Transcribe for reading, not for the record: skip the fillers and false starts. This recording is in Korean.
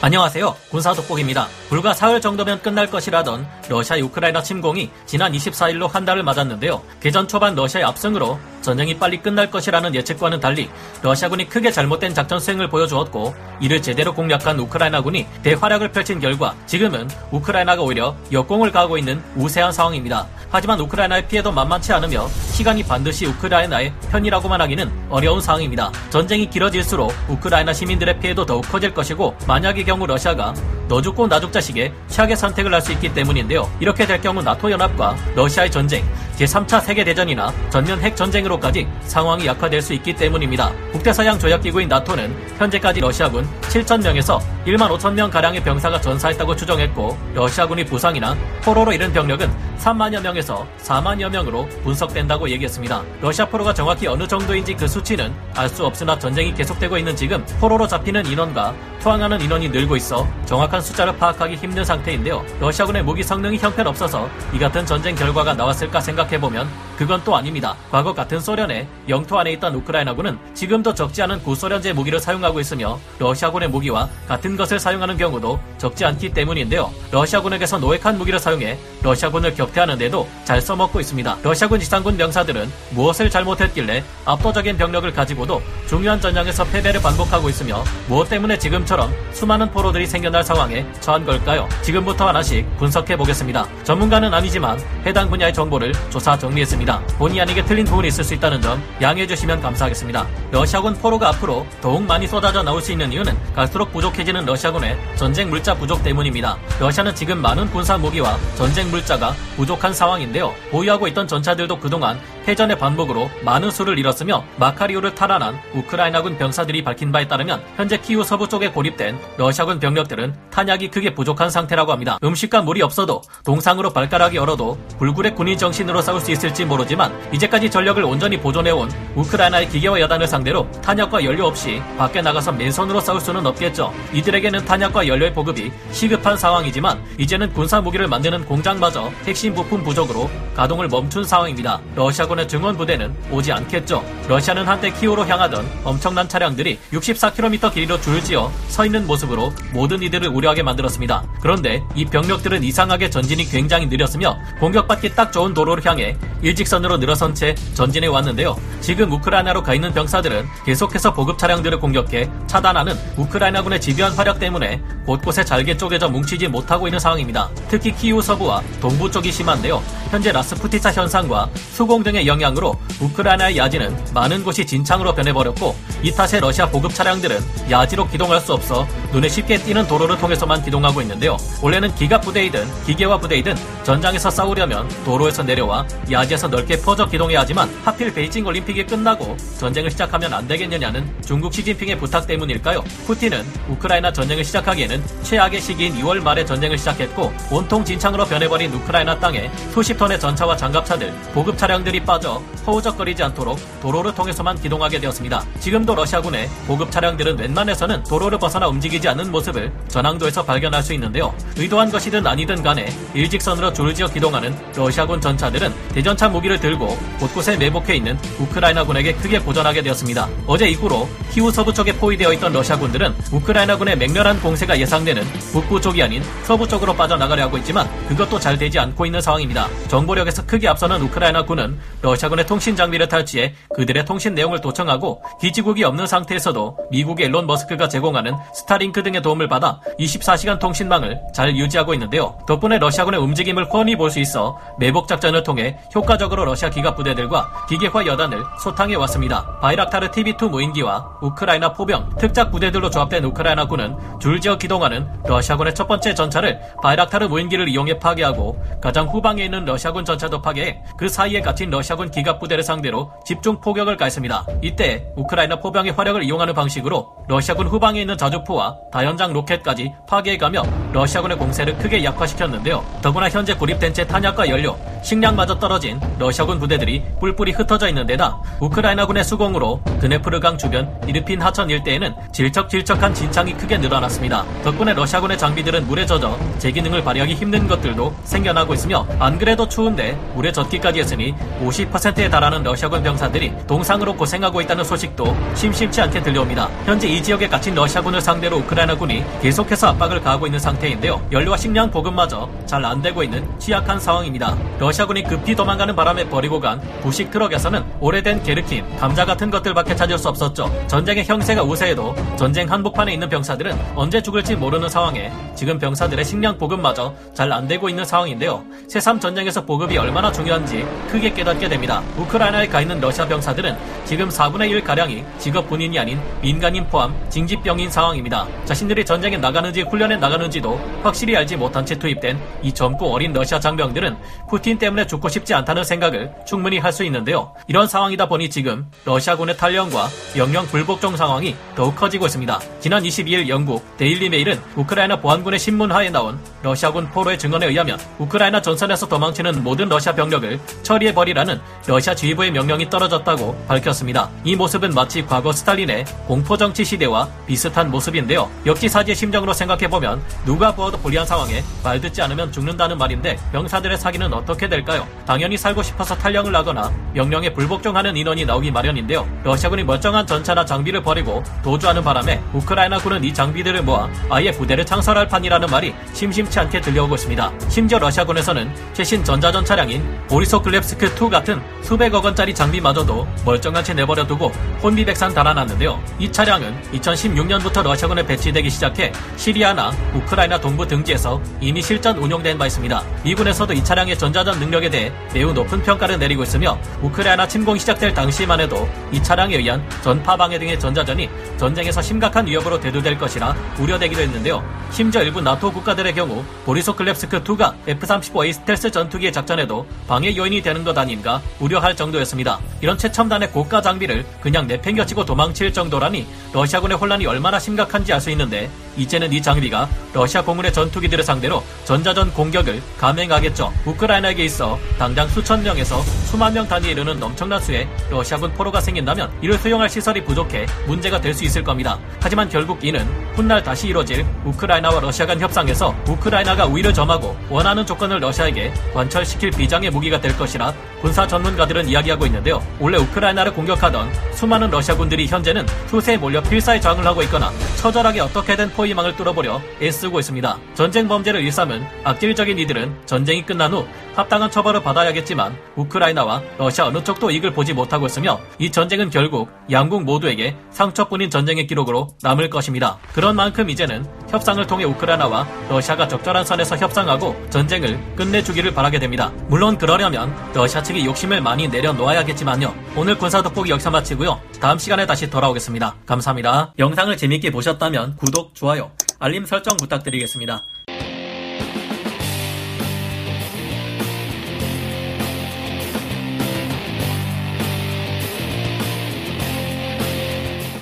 안녕하세요. 군사독복입니다. 불과 사흘 정도면 끝날 것이라던 러시아 우크라이나 침공이 지난 24일로 한 달을 맞았는데요. 개전 초반 러시아의 압승으로 전쟁이 빨리 끝날 것이라는 예측과는 달리 러시아군이 크게 잘못된 작전 수행을 보여주었고, 이를 제대로 공략한 우크라이나군이 대활약을 펼친 결과 지금은 우크라이나가 오히려 역공을 가하고 있는 우세한 상황입니다. 하지만 우크라이나의 피해도 만만치 않으며 시간이 반드시 우크라이나의 편이라고만 하기는 어려운 상황입니다. 전쟁이 길어질수록 우크라이나 시민들의 피해도 더욱 커질 것이고, 만약의 경우 러시아가 너 죽고 나 죽자식의 최악의 선택을 할 수 있기 때문인데요. 이렇게 될 경우 나토 연합과 러시아의 전쟁, 제3차 세계대전이나 전면 핵전쟁으로까지 상황이 약화될 수 있기 때문입니다. 북대서양 조약기구인 나토는 현재까지 러시아군 7,000명에서 1만 5천명 가량의 병사가 전사했다고 추정했고, 러시아군이 부상이나 포로로 잃은 병력은 3만여 명에서 4만여 명으로 분석된다고 얘기했습니다. 러시아 포로가 정확히 어느 정도인지 그 수치는 알 수 없으나 전쟁이 계속되고 있는 지금 포로로 잡히는 인원과 투항하는 인원이 늘고 있어 정확한 숫자를 파악하기 힘든 상태인데요. 러시아군의 무기 성능이 형편없어서 이 같은 전쟁 결과가 나왔을까 생각해보면 그건 또 아닙니다. 과거 같은 소련의 영토 안에 있던 우크라이나군은 지금도 적지 않은 구소련제 무기를 사용하고 있으며, 러시아군의 무기와 같은 것을 사용하는 경우도 적지 않기 때문인데요. 러시아군에게서 노획한 무기를 사용해 러시아군을 격퇴하는데도 잘 써먹고 있습니다. 러시아군 지상군 병사들은 무엇을 잘못했길래 압도적인 병력을 가지고도 중요한 전장에서 패배를 반복하고 있으며, 무엇 때문에 지금처럼 수많은 포로들이 생겨날 상황에 처한 걸까요? 지금부터 하나씩 분석해보겠습니다. 전문가는 아니지만 해당 분야의 정보를 조사 정리했습니다. 본의 아니게 틀린 부분이 있을 수 있다는 점 양해해 주시면 감사하겠습니다. 러시아군 포로가 앞으로 더욱 많이 쏟아져 나올 수 있는 이유는 갈수록 부족해지는 러시아군의 전쟁 물자 부족 때문입니다. 러시아는 지금 많은 군사 무기와 전쟁 물자가 부족한 상황인데요. 보유하고 있던 전차들도 그동안 패전의 반복으로 많은 수를 잃었으며, 마카리우를 탈환한 우크라이나군 병사들이 밝힌 바에 따르면 현재 키우 서부 쪽에 고립된 러시아군 병력들은 탄약이 크게 부족한 상태라고 합니다. 음식과 물이 없어도 동상으로 발가락이 얼어도 불굴의 군인 정신으로 싸울 수 있을지 모르지만, 이제까지 전력을 온전히 보존해온 우크라이나의 기계와 여단을 상대로 탄약과 연료 없이 밖에 나가서 맨손으로 싸울 수는 없겠죠. 이들에게는 탄약과 연료의 보급이 시급한 상황이지만 이제는 군사 무기를 만드는 공장마저 핵심 부품 부족으로 가동을 멈춘 상황입니다. 러시아군의 증원 부대는 오지 않겠죠. 러시아는 한때 키우로 향하던 엄청난 차량들이 64km 길이로 줄지어 서 있는 모습으로 모든 이들을 우려하게 만들었습니다. 그런데 이 병력들은 이상하게 전진이 굉장히 느렸으며, 공격받기 딱 좋은 도로를 향해 일직선으로 늘어선 채 전진해 왔는데요. 지금 우크라이나로 가 있는 병사들은 계속해서 보급 차량들을 공격해 차단하는 우크라이나군의 집요한 활약 때문에 곳곳에 잘게 쪼개져 뭉치지 못하고 있는 상황입니다. 특히 키우 서부와 동부 쪽이 심한데요. 현재 라스푸티차 현상과 수공 등의 영향으로 우크라이나의 야지는 많은 곳이 진창으로 변해버렸고, 이 탓에 러시아 보급 차량들은 야지로 기동할 수 없어 눈에 쉽게 띄는 도로를 통해서만 기동하고 있는데요. 원래는 기갑 부대이든 기계화 부대이든 전장에서 싸우려면 도로에서 내려와 야지에서 넓게 퍼져 기동해야 하지만, 하필 베이징 올림픽이 끝나고 전쟁을 시작하면 안 되겠느냐는 중국 시진핑의 부탁 때문일까요? 푸틴은 우크라이나 전쟁을 시작하기에는 최악의 시기인 2월 말에 전쟁을 시작했고, 온통 진창으로 변해버린 우크라이나 땅에 수십 톤의 전차와 장갑차들, 보급 차량들이 빠져 허우적거리지 않도록 도로를 통해서만 기동하게 되었습니다. 지금도 러시아군의 보급 차량들은 웬만해서는 도로를 벗어나 움직이지 않는 모습을 전황도에서 발견할 수 있는데요. 의도한 것이든 아니든 간에 일직선으로 줄지어 기동하는 러시아군 전차들은 대전차 무기를 들고 곳곳에 매복해 있는 우크라이나군에게 크게 고전하게 되었습니다. 어제 이후로 키우 서부 쪽에 포위되어 있던 러시아군들은 우크라이나군의 맹렬한 공세가 예상되는 북부 쪽이 아닌 서부 쪽으로 빠져나가려 하고 있지만, 그것도 잘 되지 않고 있는 상황입니다. 정보력에서 크게 앞서는 우크라이나군은 러시아군의 통신 장비를 탈취해 그들의 통신 내용을 도청하고, 기지국이 없는 상태에서도 미국의 일론 머스크가 제공하는 스타링크 등의 도움을 받아 24시간 통신망을 잘 유지하고 있는데요. 덕분에 러시아군의 움직임을 훤히 볼 수 있어 매복 작전을 통해 효과적으로 러시아 기갑 부대들과 기계화 여단을 소탕해 왔습니다. 바이락타르 TB2 무인기와 우크라이나 포병, 특작 부대들로 조합된 우크라이나군은 줄지어 기동하는 러시아군의 첫 번째 전차를 바이락타르 무인기를 이용해 파괴하고, 가장 후방에 있는 러시아군 전차도 파괴해 그 사이에 갇힌 러시아군 기갑 부대를 상대로 집중 포격을 가했습니다. 이때 우크라이나 포병의 화력을 이용하는 방식으로 러시아군 후방에 있는 자주포와 미사일과 다연장 로켓까지 파괴해가며 러시아군의 공세를 크게 약화시켰는데요. 더구나 현재 고립된 채 탄약과 연료, 식량마저 떨어진 러시아군 부대들이 뿔뿔이 흩어져 있는 데다 우크라이나군의 수공으로 드네프르강 주변 이르핀 하천 일대에는 질척질척한 진창이 크게 늘어났습니다. 덕분에 러시아군의 장비들은 물에 젖어 제 기능을 발휘하기 힘든 것들도 생겨나고 있으며 안 그래도 추운데 물에 젖기까지 했으니 50%에 달하는 러시아군 병사들이 동상으로 고생하고 있다는 소식도 심심치 않게 들려옵니다. 현재 이 지역에 갇힌 러시아군을 상대로 우크라이나군이 계속해서 압박을 가하고 있는 상태인데요. 연료와 식량 보급마저 잘 안되고 있는 취약한 상황입니다. 러시아군이 급히 도망가는 바람에 버리고 간 부식 트럭에서는 오래된 게르킨, 감자 같은 것들밖에 찾을 수 없었죠. 전쟁의 형세가 우세해도 전쟁 한복판에 있는 병사들은 언제 죽을지 모르는 상황에 지금 병사들의 식량 보급마저 잘 안되고 있는 상황인데요. 새삼 전쟁에서 보급이 얼마나 중요한지 크게 깨닫게 됩니다. 우크라이나에 가있는 러시아 병사들은 지금 4분의 1가량이 직업 군인이 아닌 민간인 포함 징집병인 상황입니다. 자신들이 전쟁에 나가는지 훈련에 나가는지도 확실히 알지 못한 채 투입된 이 젊고 어린 러시아 장병들은 푸틴 때문에 죽고 싶지 않다는 생각을 충분히 할 수 있는데요. 이런 상황이다 보니 지금 러시아군의 탈령과 영영 불복종 상황이 더욱 커지고 있습니다. 지난 22일 영국 데일리메일은 우크라이나 보안군의 신문하에 나온 러시아군 포로의 증언에 의하면 우크라이나 전선에서 도망치는 모든 러시아 병력을 처리해버리라는 러시아 지휘부의 명령이 떨어졌다고 밝혔습니다. 이 모습은 마치 과거 스탈린의 공포정치 시대와 비슷한 모습인데요. 역지사지의 심정으로 생각해보면 누가 보아도 불리한 상황에 말 듣지 않으면 죽는다는 말인데 병사들의 사기는 어떻게 될까요? 당연히 살고 싶어서 탈영을 하거나 명령에 불복종하는 인원이 나오기 마련인데요. 러시아군이 멀쩡한 전차나 장비를 버리고 도주하는 바람에 우크라이나군은 이 장비들을 모아 아예 부대를 창설할 판이라는 말이 심심치 않게 들려오고 있습니다. 심지어 러시아군에서는 최신 전자전 차량인 보리소클랩스크2 같은 수백억 원짜리 장비마저도 멀쩡한 채 내버려두고 혼비백산 달아났는데요. 이 차량은 2016년부터 러시아군에 배치되기 시작해 시리아나 우크라이나 동부 등지에서 이미 실전 운용된 바 있습니다. 미군에서도 이 차량의 전자전 능력에 대해 매우 높은 평가를 내리고 있으며 우크라이나 침공이 시작될 당시만 해도 이 차량에 의한 전파 방해 등의 전자전이 전쟁에서 심각한 위협으로 대두될 것이라 우려되기도 했는데요. 심지어 일부 나토 국가들의 경우 보리소클랩스크2가 F-35A 스텔스 전투기의 작전에도 방해 요인이 되는 것 아닌가 우려할 정도였습니다. 이런 최첨단의 고가 장비를 그냥 내팽겨치고 도망칠 정도라니 러시아군의 혼란이 얼마나 심각한지 알 수 있는데 이제는 이 장비가 러시아 공군의 전투기들을 상대로 전자전 공격을 감행하겠죠. 우크라이나에게 있어 당장 수천 명에서 수만 명 단위에 이르는 엄청난 수의 러시아군 포로가 생긴다면 이를 수용할 시설이 부족해 문제가 될 수 있을 겁니다. 하지만 결국 이는 훗날 다시 이뤄질 우크라이나와 러시아 간 협상에서 우크라이나가 우위를 점하고 원하는 조건을 러시아에게 관철시킬 비장의 무기가 될 것이라 군사 전문가들은 이야기하고 있는데요. 원래 우크라이나를 공격하던 수많은 러시아군들이 현재는 수세에 몰려 필사의 저항을 하고 있거나 처절하게 어떻게든 포위망을 뚫어보려 애쓰고 있습니다. 전쟁 범죄를 일삼은 악질적인 이들은 전쟁이 끝난 후 합당한 처벌을 받아야겠지만 우크라이나와 러시아 어느 쪽도 이익을 보지 못하고 있으며 이 전쟁은 결국 양국 모두에게 상처뿐인 전쟁의 기록으로 남을 것입니다. 그런 만큼 이제는 협상을 통해 우크라이나와 러시아가 적절한 선에서 협상하고 전쟁을 끝내주기를 바라게 됩니다. 물론 그러려면 러시아 측이 욕심을 많이 내려놓아야겠지만요. 오늘 군사 돋보기 여기서 마치고요. 다음 시간에 다시 돌아오겠습니다. 감사합니다. 영상을 재밌게 보셨다면 구독, 좋아요, 알림 설정 부탁드리겠습니다.